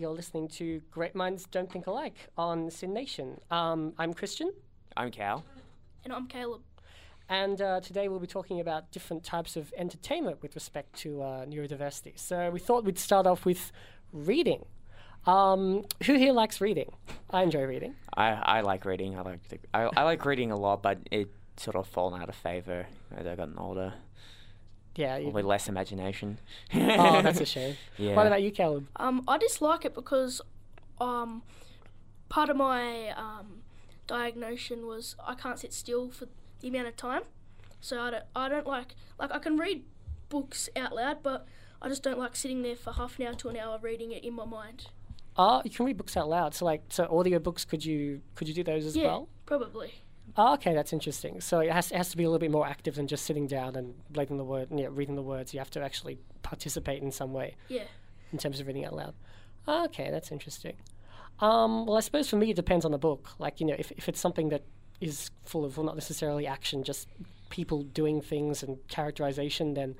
You're listening to Great Minds Don't Think Alike on SYN Nation. I'm Christian. I'm Cal. And I'm Caleb. And today we'll be talking about different types of entertainment with respect to neurodiversity. So we thought we'd start off with reading. Who here likes reading? I enjoy reading. I like reading. I like reading a lot, but it's sort of fallen out of favor as I've gotten older. Yeah, probably less imagination. Oh, that's a shame. Yeah. What about you, Caleb? I dislike it because part of my diagnosis was I can't sit still for the amount of time, so I don't like I can read books out loud, but I just don't like sitting there for half an hour to an hour reading it in my mind. Oh, you can read books out loud. So audio books, could you do those as well? Yeah, probably. Oh, okay, that's interesting. So it has to be a little bit more active than just sitting down and reading the words. You have to actually participate in some way. Yeah. In terms of reading out loud. Oh, okay, that's interesting. Well, I suppose for me it depends on the book. If it's something that is full of, well, not necessarily action, just people doing things and characterization, then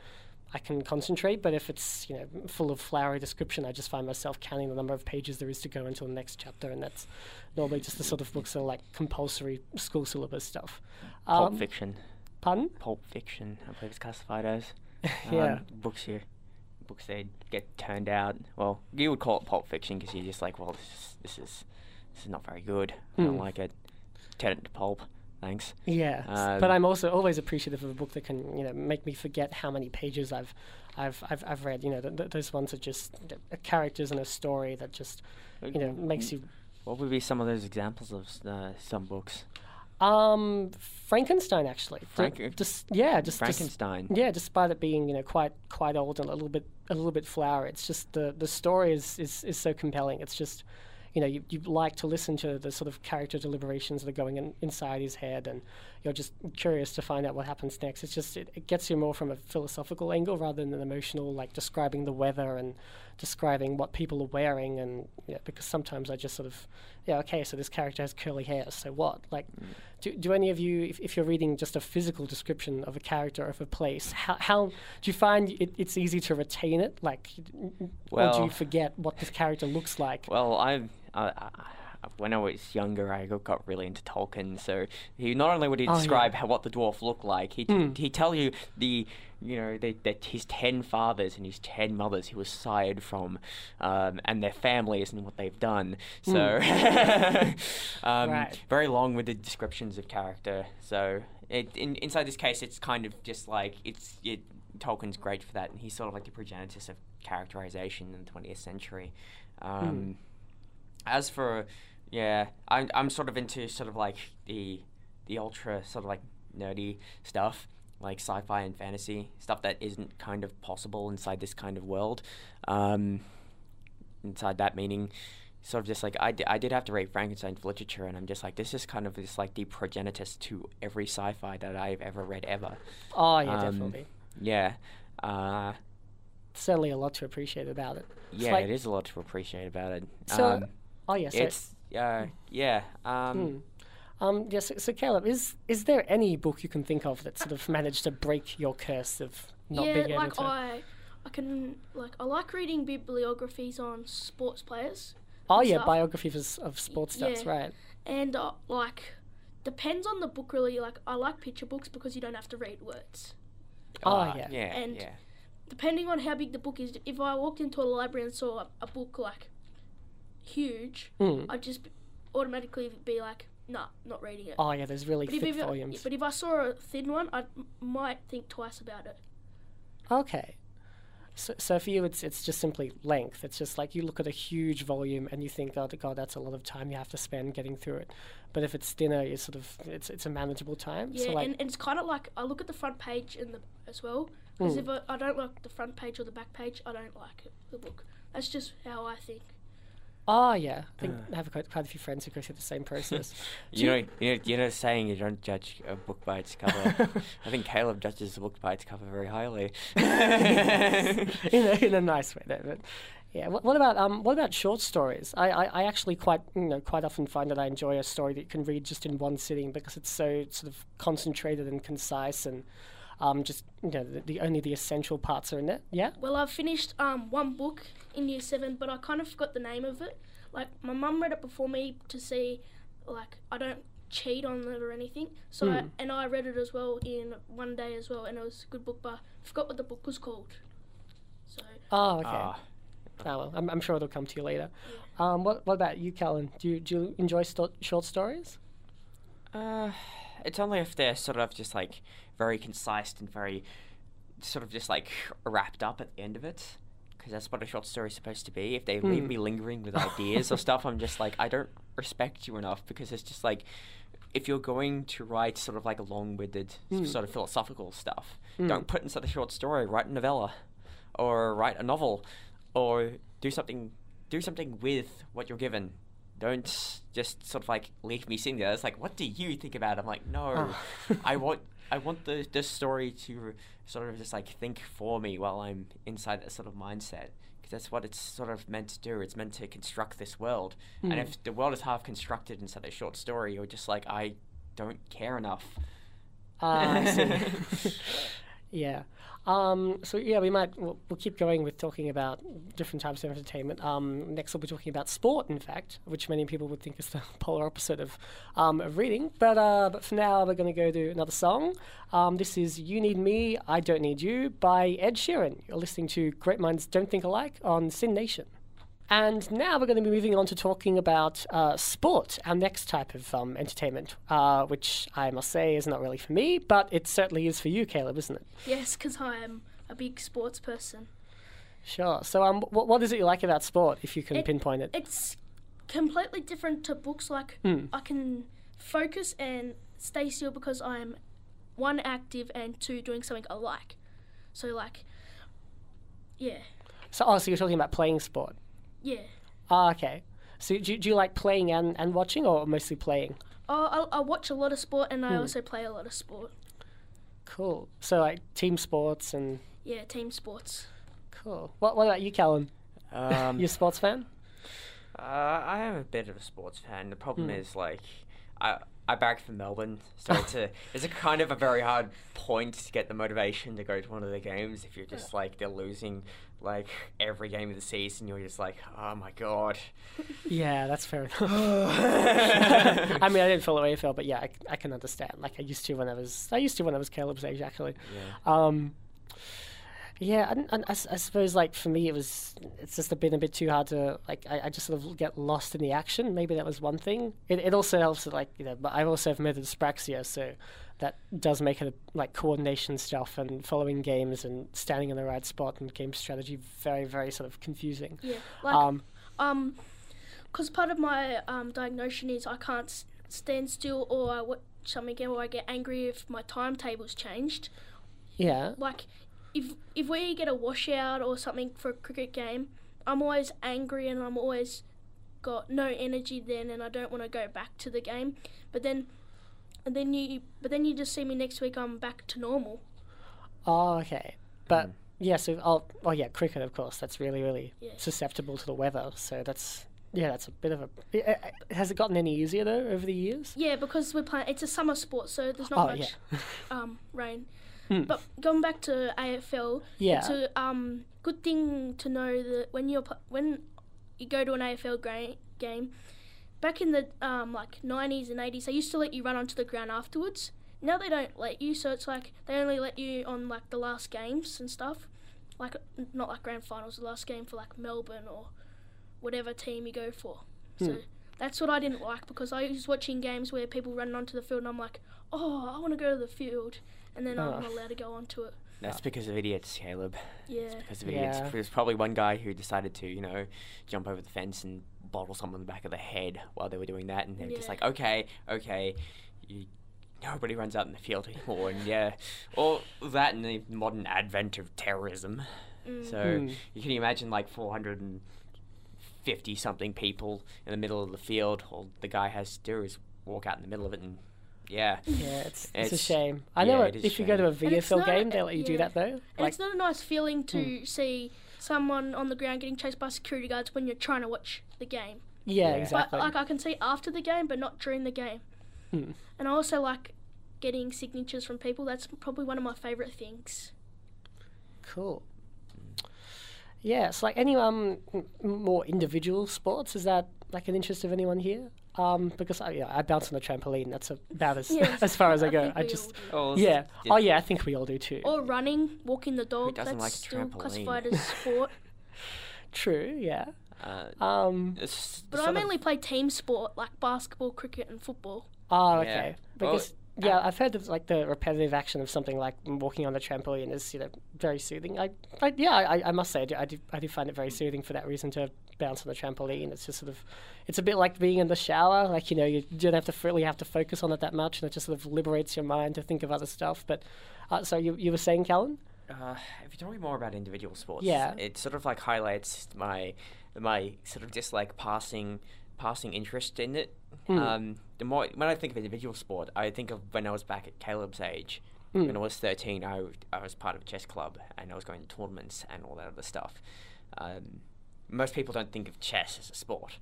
I can concentrate. But if it's full of flowery description, I just find myself counting the number of pages there is to go until the next chapter, and that's normally just the sort of books that are like compulsory school syllabus stuff. Pulp Fiction. Pardon? Pulp Fiction, I believe it's classified as. Yeah. Books they get turned out. Well, you would call it Pulp Fiction because you're just like, well, this is not very good. I don't like it. Turn it to pulp. Thanks. Yeah, but I'm also always appreciative of a book that can, make me forget how many pages I've read. Those ones are just characters and a story that just, makes you. What would be some of those examples of some books? Frankenstein, actually. Frankenstein. Yeah, despite it being quite old and a little bit flowery, it's just the story is so compelling. It's just. You like to listen to the sort of character deliberations that are going inside his head, and you're just curious to find out what happens next. It's just it gets you more from a philosophical angle rather than an emotional, like describing the weather and describing what people are wearing, and because sometimes I just sort of okay, so this character has curly hair, so what? Do any of you, if you're reading just a physical description of a character or of a place, how do you find it's easy to retain it? Or do you forget what this character looks like? Well, when I was younger, I got really into Tolkien. So he not only would he describe what the dwarf looked like, he'd tell you that his 10 fathers and his 10 mothers he was sired from, and their families and what they've done. So very long-winded descriptions of character. So inside this case, it's kind of just like Tolkien's great for that, and he's sort of like the progenitor of characterization in the 20th century. As for, I'm sort of into sort of like the ultra sort of like nerdy stuff, like sci-fi and fantasy stuff that isn't kind of possible inside this kind of world. Inside that meaning, sort of just like I did have to read Frankenstein for literature, and I'm just like, this is kind of just like the progenitus to every sci-fi that I've ever read ever. Oh yeah, definitely. Yeah. Certainly a lot to appreciate about it. Yeah, it is a lot to appreciate about it. So. Oh yes, yeah, yes. So Caleb, is there any book you can think of that sort of managed to break your curse of not being able to? I like reading bibliographies on sports players. Oh yeah, biographies of sports stars, right? And depends on the book really. I like picture books because you don't have to read words. And depending on how big the book is, if I walked into a library and saw a book huge, I'd just automatically be like, nah, not reading it. Oh yeah, there's really thick volumes. But if I saw a thin one, I might think twice about it. Okay. So for you, it's just simply length. It's just like you look at a huge volume and you think, oh God, that's a lot of time you have to spend getting through it. But if it's thinner, you sort of it's a manageable time. Yeah, so and it's kind of like I look at the front page as well, because if I don't like the front page or the back page, I don't like the book. That's just how I think. Oh yeah, I think I have quite a few friends who go through the same process. you know, saying you don't judge a book by its cover. I think Caleb judges the book by its cover very highly. in a nice way, though. But yeah, what about short stories? I actually quite often find that I enjoy a story that you can read just in one sitting because it's so sort of concentrated and concise and. Just, you know, the essential parts are in it. Yeah. Well, I've finished one book in Year 7, but I kind of forgot the name of it. Like, my mum read it before me to see, like, I don't cheat on it or anything. So I read it as well in one day as well, and it was a good book, but I forgot what the book was called. So. Oh, okay. Oh, well, I'm sure it'll come to you later. Yeah. What about you, Callan? Do you enjoy short stories? It's only if they're sort of just like very concise and very sort of just like wrapped up at the end of it, because that's what a short story is supposed to be. If they leave me lingering with ideas or stuff, I'm just like, I don't respect you enough, because it's just like, if you're going to write sort of like a long-winded sort of philosophical stuff, don't put inside a short story. Write a novella, or write a novel, or do something with what you're given. Don't just sort of like leave me sitting there. It's like, what do you think about it? I'm like, no, I want this story to sort of just like think for me while I'm inside that sort of mindset, because that's what it's sort of meant to do. It's meant to construct this world, and if the world is half constructed inside a short story, you're just like, I don't care enough. I see. Yeah. So yeah, we'll keep going with talking about different types of entertainment. Next we'll be talking about sport, in fact, which many people would think is the polar opposite of reading. But for now, we're going to go to another song. This is You Need Me, I Don't Need You by Ed Sheeran. You're listening to Great Minds Don't Think Alike on SYN Nation. And now we're going to be moving on to talking about sport, our next type of entertainment, which I must say is not really for me, but it certainly is for you, Caleb, isn't it? Yes, because I am a big sports person. Sure. So what is it you like about sport, if you can pinpoint it? It's completely different to books. Like, I can focus and stay still because I'm, one, active, and two, doing something I like. So, like, yeah. So you're talking about playing sport? Yeah. Ah, okay. So do you like playing and watching, or mostly playing? Oh, I watch a lot of sport, and I also play a lot of sport. Cool. So like team sports and... Yeah, team sports. Cool. What about you, Callan? You a sports fan? I am a bit of a sports fan. The problem is, like, I back from Melbourne, so it's a kind of a very hard point to get the motivation to go to one of the games if you're just like, they're losing like every game of the season. You're just like, oh my god. Yeah, that's fair enough. I mean, I didn't follow AFL, but yeah, I can understand. Like, I used to when I was Caleb's age, actually. Yeah. Yeah, and I suppose, like, for me, it's just been a bit too hard to, like, I just sort of get lost in the action. Maybe that was one thing. It also helps that, like, you know, but I also have motor dyspraxia, so that does make it, like, coordination stuff and following games and standing in the right spot and game strategy very, very sort of confusing. Yeah, like, because part of my diagnosis is I can't stand still, or I watch something again, or I get angry if my timetable's changed. Yeah. Like... If we get a washout or something for a cricket game, I'm always angry and I'm always got no energy then, and I don't want to go back to the game. But then you just see me next week, I'm back to normal. Oh, okay. But yeah, so cricket, of course, that's really, really susceptible to the weather. So that's a bit of a. Has it gotten any easier though over the years? Yeah, because we're playing. It's a summer sport, so there's not much rain. But going back to AFL, it's a good thing to know that when you go to an AFL game, back in the 90s and 80s, they used to let you run onto the ground afterwards. Now they don't let you, so it's like they only let you on like the last games and stuff, like not like grand finals, the last game for like Melbourne or whatever team you go for. So that's what I didn't like, because I was watching games where people run onto the field and I'm like, oh, I want to go to the field. And then I'm not allowed to go onto it. That's because of idiots, Caleb. Yeah. It's because of idiots. There's probably one guy who decided to, you know, jump over the fence and bottle someone in the back of the head while they were doing that. And they were just like, okay, nobody runs out in the field anymore. And yeah, all that and the modern advent of terrorism. So you can imagine like 450-something people in the middle of the field. All the guy has to do is walk out in the middle of it and... Yeah. Yeah, it's a shame. I know if you go to a VFL game, they'll let you do that, though. And like, it's not a nice feeling to see someone on the ground getting chased by security guards when you're trying to watch the game. Yeah, exactly. But, like, I can see after the game, but not during the game. And I also like getting signatures from people. That's probably one of my favourite things. Cool. Yeah, it's like any more individual sports. Is that like an interest of anyone here? Because I bounce on the trampoline. That's about as as far as I go. I just I think we all do too. Or running, walking the dog. That's like still classified as sport. True. Yeah. But I mainly play team sport like basketball, cricket, and football. Oh, okay. Yeah. Because I've heard that like the repetitive action of something like walking on the trampoline is very soothing. I must say I do find it very soothing for that reason to bounce on the trampoline. It's just it's a bit like being in the shower. Like you don't have to really have to focus on it that much, and it just liberates your mind to think of other stuff. But so you were saying, Callan? If you tell me more about individual sports, it highlights my dislike passing interest in it. Mm. The more when I think of individual sport, I think of when I was back at Caleb's age. Mm. When I was 13, I was part of a chess club and I was going to tournaments and all that other stuff. Most people don't think of chess as a sport,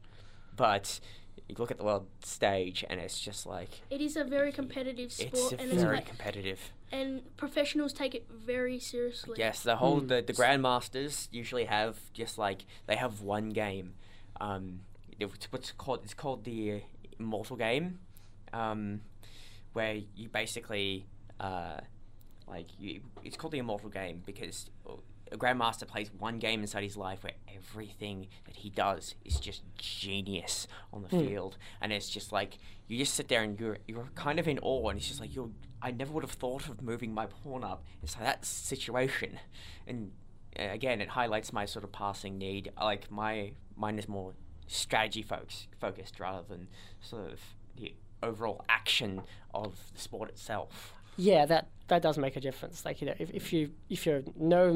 but you look at the world stage and it's just like... It is a very competitive sport. It's very competitive. And professionals take it very seriously. Yes, the grandmasters usually have they have one game. It's called the immortal game, where you basically... it's called the immortal game because... A grandmaster plays one game inside his life where everything that he does is just genius on the field, and it's you just sit there and you're kind of in awe, and it's I never would have thought of moving my pawn up. It's that situation, and again it highlights my passing need. Mine is more strategy focused rather than the overall action of the sport itself. Yeah, that does make a difference. If you know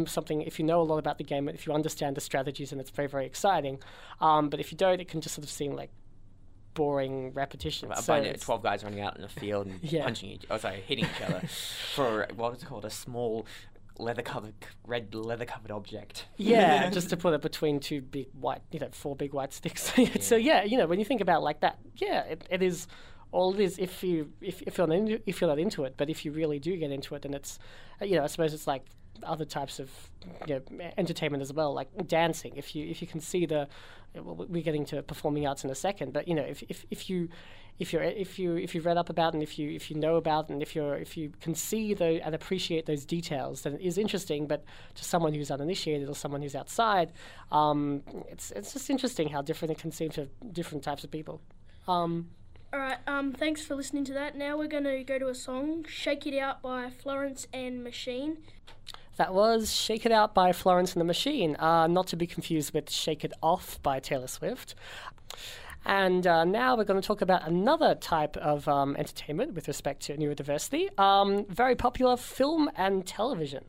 a lot about the game, if you understand the strategies, and it's very, very exciting. But if you don't, it can just seem like boring repetition. Well, so it's 12 guys running out in the field and hitting each other for what's called a small red leather covered object. Yeah, just to put it between four big white sticks. So when you think about like that, it is. All it is, if you're not into it, but if you really do get into it, then it's, I suppose it's like other types of entertainment as well, like dancing. If you can see we're getting to performing arts in a second, but if you've read up about it, and if you know about it, and if you can see and appreciate those details, then it is interesting. But to someone who's uninitiated or someone who's outside, it's just interesting how different it can seem to different types of people. All right, thanks for listening to that. Now we're going to go to a song, Shake It Out by Florence and Machine. That was Shake It Out by Florence and the Machine, not to be confused with Shake It Off by Taylor Swift. And now we're going to talk about another type of entertainment with respect to neurodiversity, very popular film and television.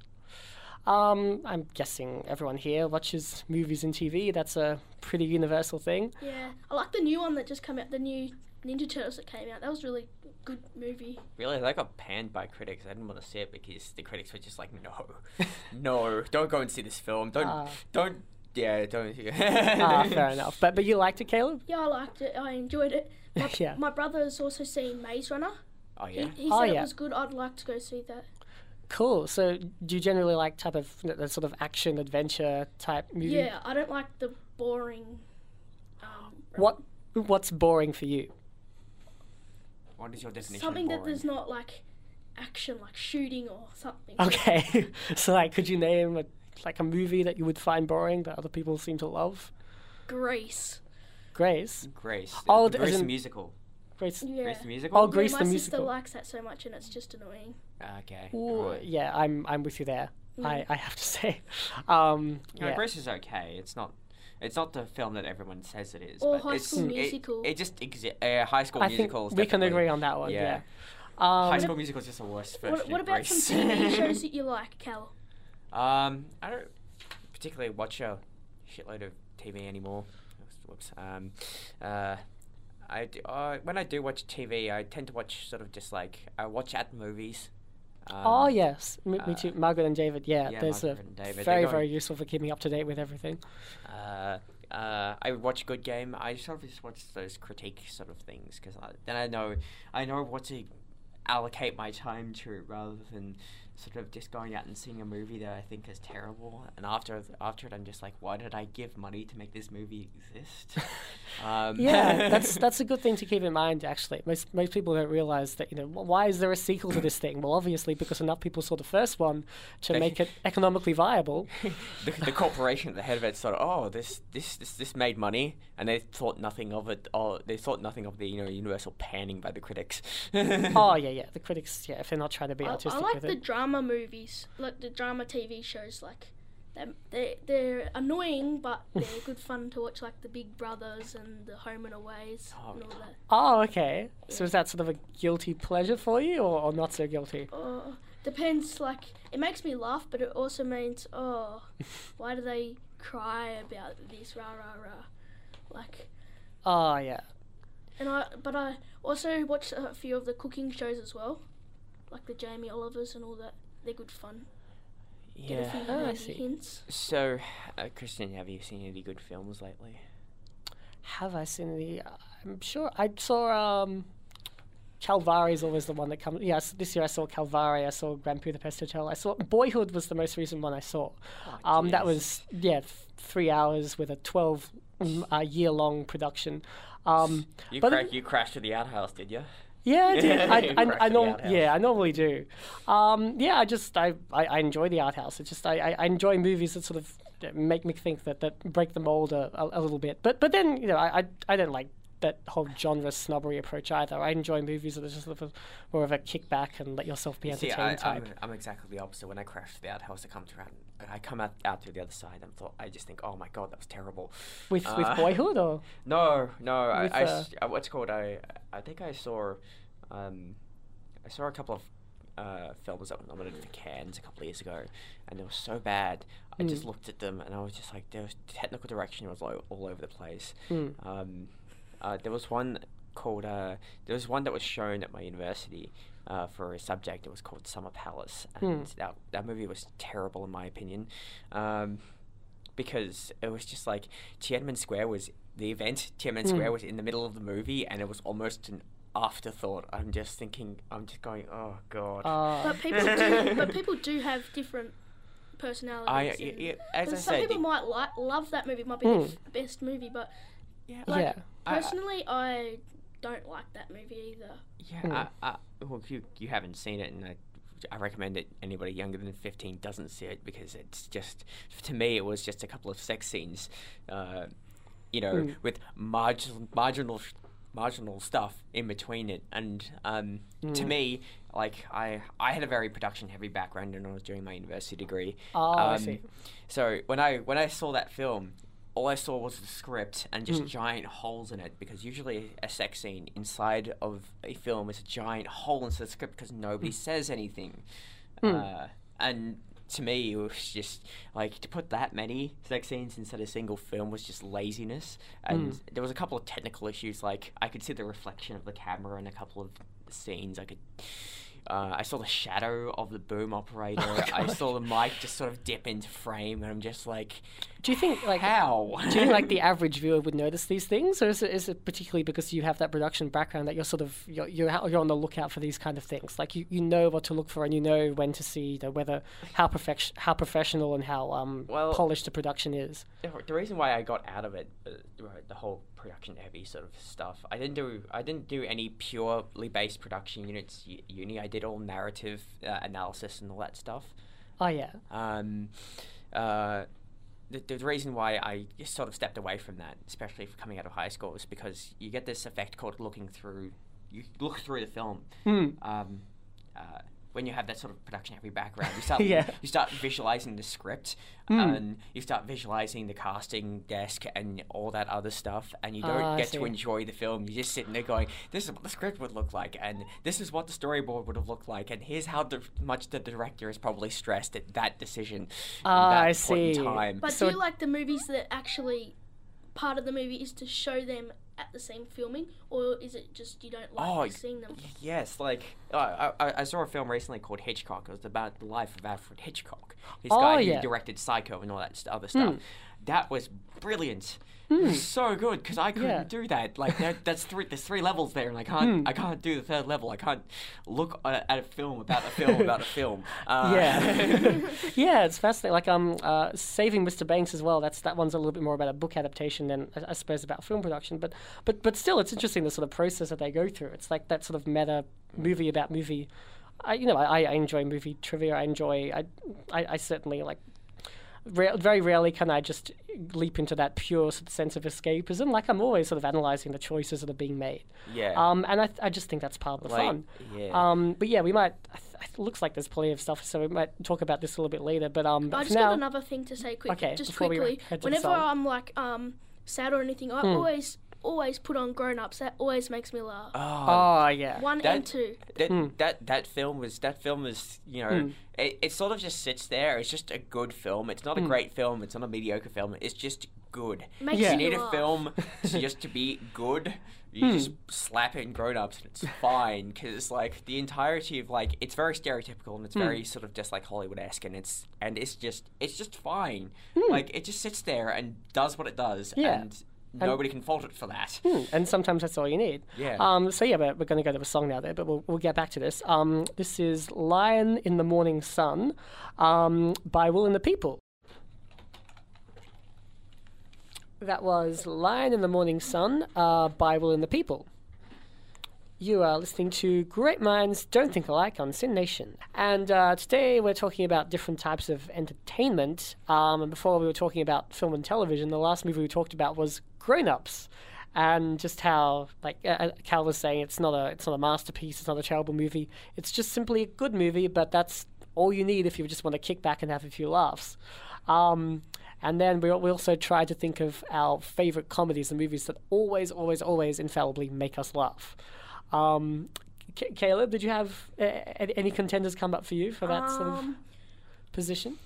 I'm guessing everyone here watches movies and TV. That's a pretty universal thing. Yeah, I like the new one that just came out, the new... Ninja Turtles that came out. That was a really good movie. Really? That got panned by critics. I didn't want to see it because the critics were just like, no, don't go and see this film. Don't. Fair enough. But you liked it, Caleb? Yeah, I liked it. I enjoyed it. My brother's also seen Maze Runner. Oh, yeah? He said it was good. I'd like to go see that. Cool. So do you generally like type of the sort of action adventure type movie? Yeah, I don't like the boring... What's boring for you? What is your definition of boring? Something that there's not action, shooting or something. Okay, so could you name a movie that you would find boring that other people seem to love? Grease. Oh, Grease the musical. Grease the musical. Oh, Grease the musical. My sister likes that so much, and it's just annoying. Okay. Ooh, yeah, I'm with you there. Mm. I have to say. Grease is okay. It's not the film that everyone says it is. Or High School Musical. It just exists. High School Musical. We can agree on that one. Yeah. High School Musical is just the worst version. What about some TV shows that you like, Cal? I don't particularly watch a shitload of TV anymore. When I do watch TV, I tend to watch I watch at movies. Me too. Margaret and David, very, very useful for keeping up to date with everything. I watch Good Game. I just watch those critique things because then I know what's allocate my time to, rather than sort of just going out and seeing a movie that I think is terrible, and after it I'm just like, why did I give money to make this movie exist? Yeah, that's a good thing to keep in mind, actually. Most people don't realize that, you know, why is there a sequel to this thing? Well, obviously because enough people saw the first one to make it economically viable. The corporation at the head of it thought, oh, this made money, and they thought nothing of it, or they thought nothing of the, you know, universal panning by the critics. Oh yeah, the critics, yeah, if they're not trying to be artistic. I like with the drama movies, like the drama TV shows, like they're annoying, but they're good fun to watch, like the Big Brothers and the Home and Aways and all that. Oh, okay. Yeah. So is that sort of a guilty pleasure for you, or not so guilty? Depends, like, it makes me laugh, but it also means, oh, why do they cry about this, rah, rah, rah, like. Oh, yeah. And I also watch a few of the cooking shows as well, like the Jamie Olivers and all that. They're good fun. Yeah. Get a few hints. So, Christian, have you seen any good films lately? Have I seen any? I'm sure I saw. Calvary is always the one that comes. Yes, this year I saw Calvary. I saw Grand Budapest Hotel. I saw Boyhood was the most recent one I saw. Oh, that was 3 hours with a 12-year-long production. You crashed at the outhouse, did you? Yeah, I did. I normally do. I enjoy the art house. It's just I enjoy movies that sort of make me think that break the mold a little bit. But then, you know, I don't like that whole genre snobbery approach either. I enjoy movies that are just more of a kickback and let yourself be entertained type. I'm exactly the opposite. When I crash the outhouse, I come out to the other side and I just think, oh my god, that was terrible. With Boyhood or? No. I think I saw, a couple of films that were nominated for Cannes a couple of years ago, and they were so bad. I just looked at them and I was just like, their technical direction was all over the place. There was one called, that was shown at my university for a subject. It was called Summer Palace, and that movie was terrible in my opinion, because it was just like Tiananmen Square was the event. Tiananmen Square was in the middle of the movie, and it was almost an afterthought. I'm just going, oh god. But people do have different personalities. People might love that movie. It might be the best movie, but. Yeah, like, personally, I don't like that movie either. Yeah, well, you haven't seen it, and I recommend it. Anybody younger than 15 doesn't see it, because it's just, to me, it was just a couple of sex scenes, with marginal stuff in between it. And to me, like, I had a very production-heavy background when I was doing my university degree. Oh, I see. So when I saw that film, all I saw was the script and just giant holes in it, because usually a sex scene inside of a film is a giant hole in the script because nobody says anything. And to me, it was just like, to put that many sex scenes inside a single film was just laziness. And there was a couple of technical issues, like I could see the reflection of the camera in a couple of scenes. I saw the shadow of the boom operator. Oh, I saw the mic just sort of dip into frame, and I'm just like, do you think, like, how? Do you think, like, the average viewer would notice these things, or is it particularly because you have that production background that you're on the lookout for these kind of things? Like, you know what to look for, and you know when to see, you know, whether how professional and how polished the production is. The reason why I got out of it, the whole production heavy sort of stuff. I didn't do any purely based production units uni. I did all narrative analysis and all that stuff. Oh yeah. The reason why I just sort of stepped away from that, especially for coming out of high school, is because you get this effect called you look through the film. When you have that sort of production heavy background, you start visualizing the script, and you start visualizing the casting desk and all that other stuff, and you don't get to enjoy the film. You're just sitting there going, this is what the script would look like, and this is what the storyboard would have looked like, and here's how much the director is probably stressed at that decision in time. But so do you like the movies that actually part of the movie is to show them at the same filming, or is it just you don't like seeing them? Yes, like I saw a film recently called Hitchcock. It was about the life of Alfred Hitchcock. This guy who directed Psycho and all that other stuff. That was brilliant. It was so good because I couldn't do that. Like there's three levels there, and I can't do the third level. I can't look at a film about a film about a film. Yeah, it's fascinating. Like Saving Mr. Banks as well. That one's a little bit more about a book adaptation than I suppose about film production. But still, it's interesting the sort of process that they go through. It's like that sort of meta movie about movie. I enjoy movie trivia. I certainly like. Very rarely can I just leap into that pure sort of sense of escapism. Like I'm always sort of analysing the choices that are being made. Yeah. And I just think that's part of the fun. Yeah. But yeah, we might. It looks like there's plenty of stuff, so we might talk about this a little bit later. But I just got another thing to say quickly. Okay, just quickly. Whenever I'm like sad or anything, I always put on Grown-ups. That always makes me laugh. Oh yeah. One and two. That film was you know it sort of just sits there. It's just a good film. It's not a great film. It's not a mediocre film. It's just good. You need a film just to be good. You just slap in Grown-ups and it's fine because like the entirety of like it's very stereotypical and it's very sort of just like Hollywood-esque and it's just fine. Like it just sits there and does what it does. Yeah. And nobody can fault it for that. And sometimes that's all you need. Yeah. We're going to go to a song now there, but we'll get back to this. This is Lion in the Morning Sun by Will and the People. That was Lion in the Morning Sun by Will and the People. You are listening to Great Minds Don't Think Alike on SYN Nation. And today we're talking about different types of entertainment. And before we were talking about film and television, the last movie we talked about was Grown-ups. And just how, like Cal was saying, it's not a masterpiece, it's not a terrible movie. It's just simply a good movie, but that's all you need if you just want to kick back and have a few laughs. And then we also try to think of our favourite comedies and movies that always, always, always infallibly make us laugh. Caleb, did you have any contenders come up for you for that sort of position?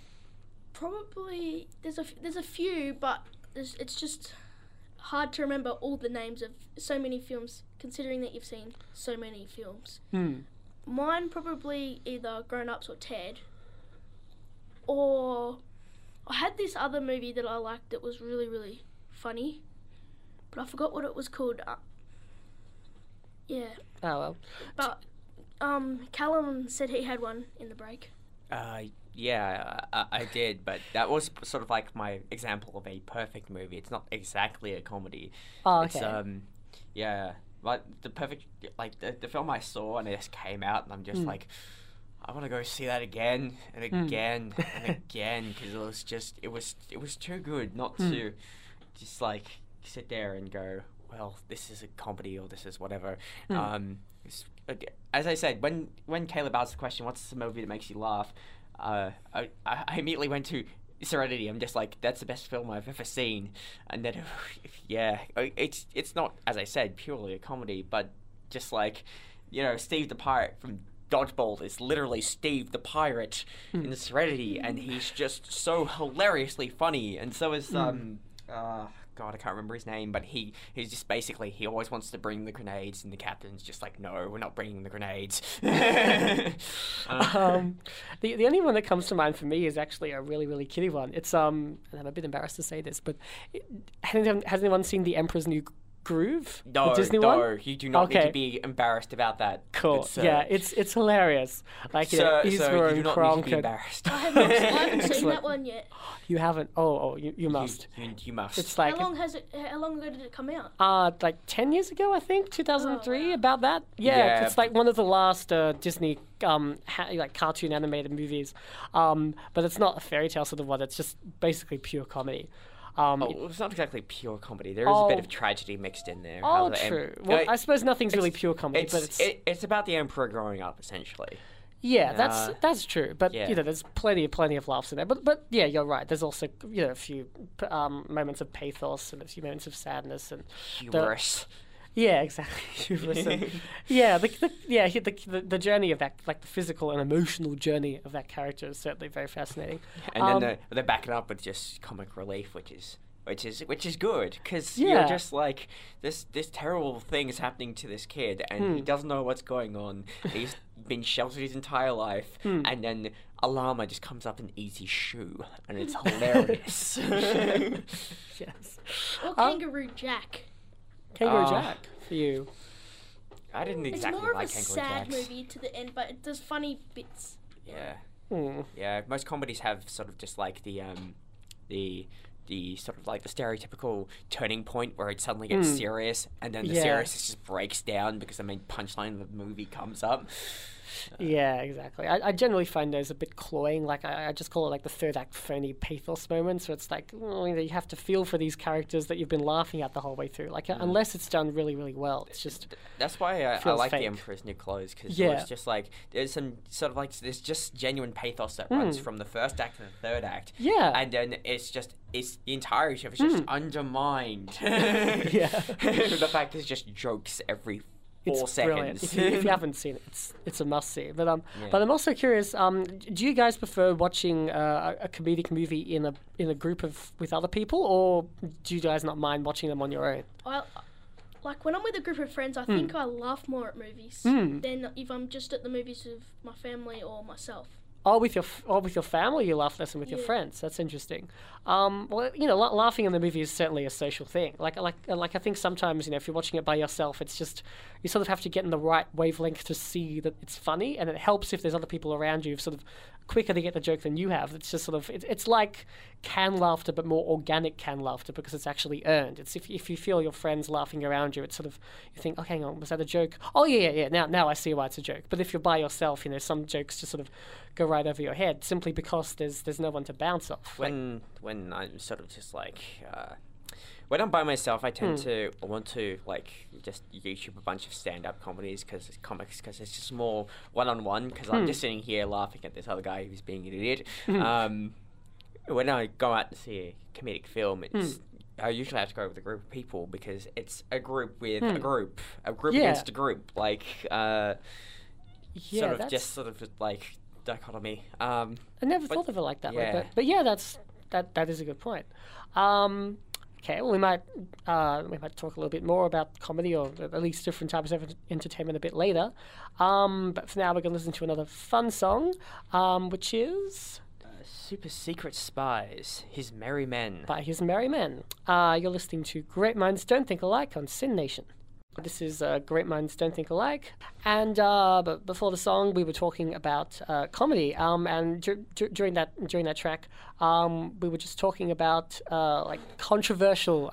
Probably there's a few, but it's just hard to remember all the names of so many films, considering that you've seen so many films. Mine probably either Grown-ups or Ted, or I had this other movie that I liked that was really, really funny, but I forgot what it was called. Yeah. Oh, well. But Callan said he had one in the break. I did, but that was sort of like my example of a perfect movie. It's not exactly a comedy. Oh, okay. It's, but the perfect, like, the film I saw and it just came out and I'm just like, I want to go see that again and again and again because it was too good not to just, like, sit there and go, well, this is a comedy or this is whatever. As I said, when Caleb asked the question, what's the movie that makes you laugh, I immediately went to Serenity. I'm just like, that's the best film I've ever seen. And then, it's not, as I said, purely a comedy, but just like, you know, Steve the Pirate from Dodgeball is literally Steve the Pirate in the Serenity, and he's just so hilariously funny. And so is, God, I can't remember his name, but he's just basically, he always wants to bring the grenades, and the captain's just like, no, we're not bringing the grenades. The only one that comes to mind for me is actually a really, really kiddie one. It's, and I'm a bit embarrassed to say this, but has anyone seen The Emperor's New Groove? No, the Disney one? You do not need to be embarrassed about that. Cool. It's hilarious. Like, so you do not need to be embarrassed. I haven't seen that one yet. You haven't? Oh, you must. You must. It's like how long ago did it come out? Like 10 years ago, I think, 2003, about that. Yeah, it's like one of the last Disney like cartoon animated movies. But it's not a fairy tale sort of one. It's just basically pure comedy. It's not exactly pure comedy. There is a bit of tragedy mixed in there. Oh, true. I suppose nothing's really pure comedy, but it's about the emperor growing up, essentially. Yeah, that's true. But you know, there's plenty of laughs in there. But yeah, you're right. There's also, you know, a few moments of pathos and a few moments of sadness and humorous. Yeah, exactly. Yeah, the journey of that, like the physical and emotional journey of that character is certainly very fascinating. And then they back it up with just comic relief, which is good because you're just like this terrible thing is happening to this kid and he doesn't know what's going on. He's been sheltered his entire life, and then a llama just comes up and eats his shoe, and it's hilarious. Yes. Or Kangaroo Jack. Kangaroo Jack for you. I didn't exactly like Kangaroo Jack. It's more of a sad movie to the end, but it does funny bits. Yeah. Mm. Yeah. Most comedies have sort of just like the sort of like the stereotypical turning point where it suddenly gets serious, and then the seriousness just breaks down because the main punchline of the movie comes up. Yeah, exactly. I generally find those a bit cloying. Like I just call it like the third act phony pathos moments, where it's like you have to feel for these characters that you've been laughing at the whole way through. Like unless it's done really, really well, it's just that's why I like fake. The Emperor's New Clothes, because it's just like there's some sort of like there's just genuine pathos that runs from the first act to the third act. Yeah, and then it's the entirety of it's just undermined. Yeah, the fact is just jokes every. It's brilliant. If you haven't seen it, it's a must see. But but I'm also curious. Do you guys prefer watching a comedic movie in a group with other people, or do you guys not mind watching them on your own? Well, like when I'm with a group of friends, I think I laugh more at movies than if I'm just at the movies with my family or myself. Oh, with your family, you laugh less than with your friends. That's interesting. Well, laughing in the movie is certainly a social thing. Like I think sometimes, if you're watching it by yourself, it's just you sort of have to get in the right wavelength to see that it's funny, and it helps if there's other people around you, sort of quicker to get the joke than you have. It's just sort of it's like canned laughter, but more organic canned laughter because it's actually earned. It's if you feel your friends laughing around you, it's sort of you think, oh, hang on, was that a joke? Oh yeah. Now I see why it's a joke. But if you're by yourself, some jokes just sort of go right over your head simply because there's no one to bounce off. When I'm sort of just like when I'm by myself, I tend to want to like just YouTube a bunch of stand-up comedies because it's comics, because it's just more one-on-one, because I'm just sitting here laughing at this other guy who's being an idiot. When I go out and see a comedic film, it's I usually have to go with a group of people because it's a group with a group against a group, like sort of like dichotomy. I never thought of it like that way, but that is a good point. Okay, well we might talk a little bit more about comedy or at least different types of entertainment a bit later. But for now we're going to listen to another fun song, which is Super Secret Spies, His Merry Men. By His Merry Men. You're listening to Great Minds Don't Think Alike on SYN Nation. This is Great Minds Don't Think Alike. And but before the song, we were talking about comedy. And during that track, we were just talking about like controversial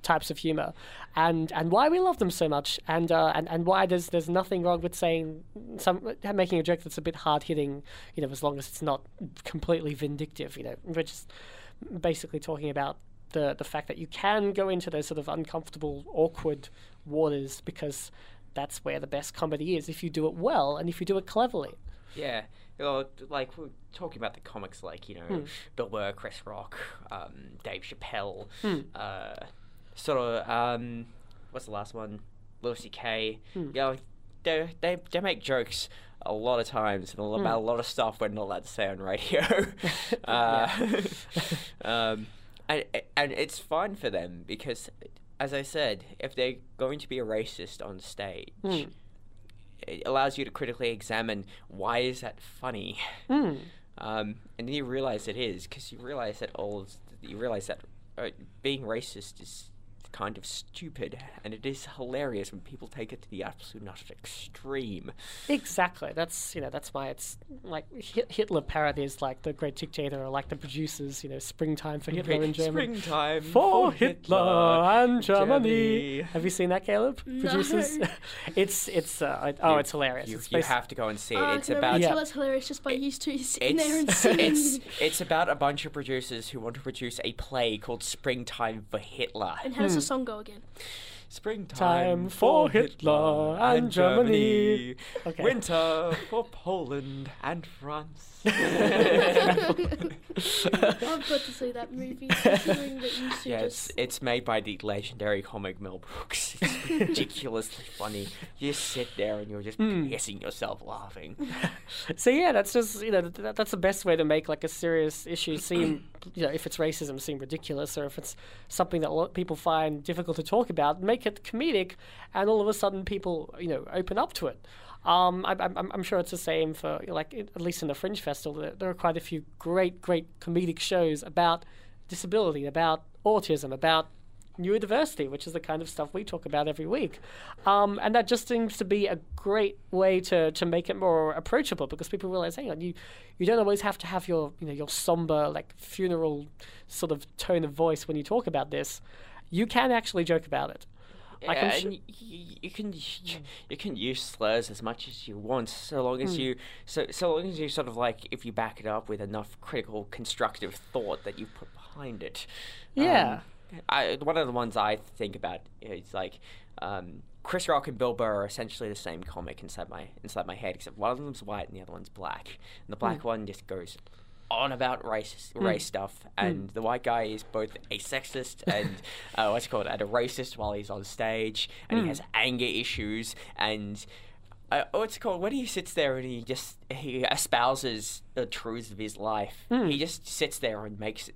types of humor, and why we love them so much, and why there's nothing wrong with saying making a joke that's a bit hard hitting, as long as it's not completely vindictive. We're just basically talking about the fact that you can go into those sort of uncomfortable, awkward waters because that's where the best comedy is, if you do it well and if you do it cleverly. Yeah. Like we're talking about the comics, like, Bill Burr, Chris Rock, Dave Chappelle, what's the last one? Louis C.K. They make jokes a lot of times and about a lot of stuff we're not allowed to say on radio. And it's fine for them because, as I said, if they're going to be a racist on stage, it allows you to critically examine why is that funny, and then you realise it is, because you realise that being racist is kind of stupid, and it is hilarious when people take it to the absolute extreme. Exactly. That's why it's like Hitler parodies like The Great Dictator or like The Producers, Springtime for Hitler in Germany. Springtime for Hitler and Germany. Have you seen that, Caleb? No. Producers? It's hilarious. You have to go and see it. It's about it's hilarious just by used to sitting there and seeing. It's about a bunch of producers who want to produce a play called Springtime for Hitler. And how does the song go again? Springtime for Hitler and Germany. Okay. Winter for Poland and France. I've got to see that movie. It's made by the legendary comic Mel Brooks. It's ridiculously funny. You sit there and you're just pissing yourself laughing. So that's just that's the best way to make like a serious issue seem if it's racism seem ridiculous, or if it's something that a lot of people find difficult to talk about, make it comedic, and all of a sudden people open up to it. I'm sure it's the same for, like, at least in the Fringe Festival, there are quite a few great comedic shows about disability, about autism, about neurodiversity, which is the kind of stuff we talk about every week. And that just seems to be a great way to make it more approachable, because people realize, hang on, you don't always have to have your, you know, your somber, like, funeral sort of tone of voice when you talk about this. You can actually joke about it. Yeah, you can use slurs as much as you want, so long as you sort of, like, if you back it up with enough critical, constructive thought that you put behind it. Yeah. One of the ones I think about is, like, Chris Rock and Bill Burr are essentially the same comic inside my head, except one of them's white and the other one's black, and the black one just goes on about race stuff, and the white guy is both a sexist and and a racist while he's on stage, and he has anger issues, and when he sits there and he espouses the truths of his life, he just sits there and makes it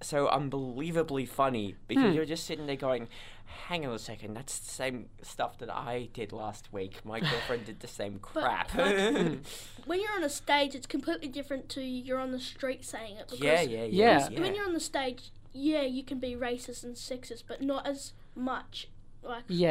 so unbelievably funny, because you're just sitting there going, hang on a second, that's the same stuff that I did last week. My girlfriend did the same crap. But when you're on a stage, it's completely different to you're on the street saying it. Because when you're on the stage, you can be racist and sexist, but not as much. Like, as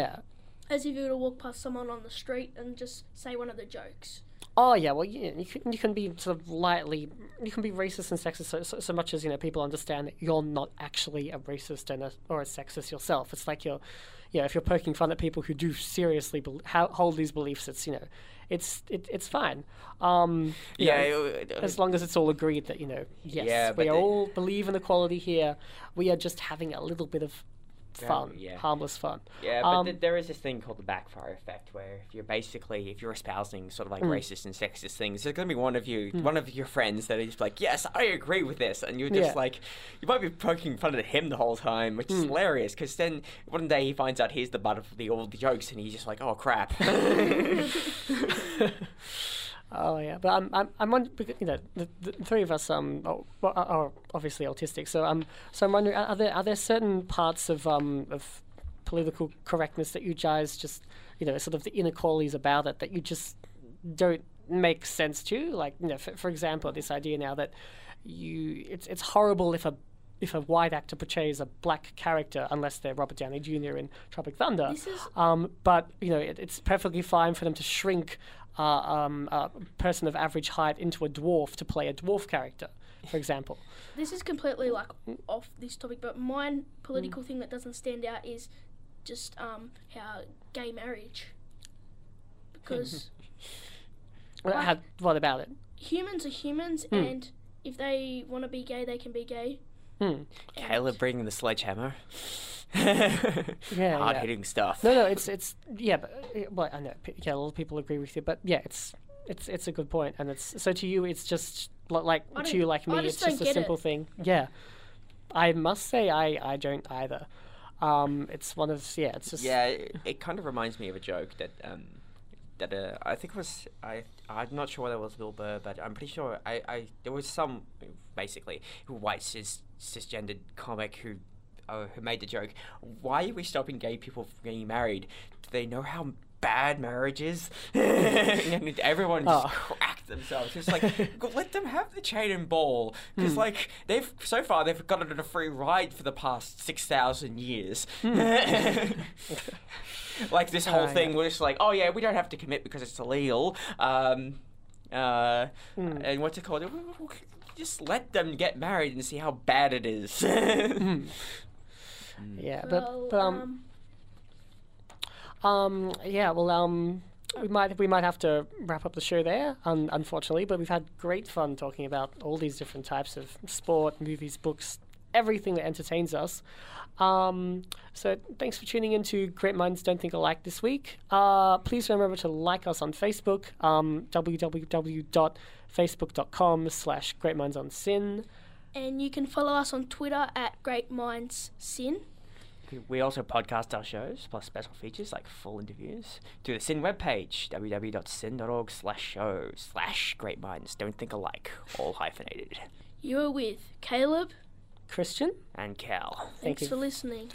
if you were to walk past someone on the street and just say one of the jokes. Oh yeah, well you can be sort of lightly, you can be racist and sexist so much as, you know, people understand that you're not actually a racist or a sexist yourself. It's like if you're poking fun at people who do seriously hold these beliefs, it's, you know, it's fine. As long as it's all agreed that, you know, we all believe in equality here. We are just having a little bit of fun, harmless fun. Yeah, but there is this thing called the backfire effect, where if you're espousing sort of like racist and sexist things, there's going to be one of your friends that is just like, yes, I agree with this, and you're just like, you might be poking fun at him the whole time, which is hilarious, because then one day he finds out he's the butt of all the jokes, and he's just like, oh crap. Oh yeah, but I'm wondering, you know, the three of us are obviously autistic, so I'm wondering, are there certain parts of political correctness that you guys just, you know, sort of the inequalities about it that you just don't make sense to, like, you know, for example, this idea now that it's horrible if a white actor portrays a black character, unless they're Robert Downey Jr. in Tropic Thunder, but, you know, it's perfectly fine for them to shrink a person of average height into a dwarf to play a dwarf character, for example. This is completely, like, off this topic, but my political thing that doesn't stand out is just how gay marriage, because like, what about it? Humans are humans, and if they want to be gay, they can be gay. Caleb bringing the sledgehammer. Hard-hitting stuff. No, it's but well, I know, a lot of people agree with you, but yeah, it's a good point, and it's so to you, it's just like to you, like me, it's just a simple thing. Yeah, I must say, I don't either. It's one of it's just It kind of reminds me of a joke that that I think it was I'm not sure whether it was Bill Burr, but I'm pretty sure there was some basically white cisgendered comic who made the joke, why are we stopping gay people from getting married? Do they know how bad marriage is? And everyone just cracked themselves. It's like, let them have the chain and ball. Because, like, so far they've gotten a free ride for the past 6,000 years. Like, this whole thing was just like, oh, yeah, we don't have to commit because it's illegal. And what's it called? Just let them get married and see how bad it is. Yeah, well, but we might have to wrap up the show there, unfortunately. But we've had great fun talking about all these different types of sport, movies, books, everything that entertains us. So thanks for tuning in to Great Minds Don't Think Alike this week. Please remember to like us on Facebook, www.facebook.com/Great Minds on SYN. And you can follow us on Twitter at Great Minds SYN. We also podcast our shows, plus special features like full interviews, to the SYN webpage, www.syn.org/show/Great Minds Don't Think Alike, all hyphenated. You're with Caleb, Christian, and Cal. Thanks for listening.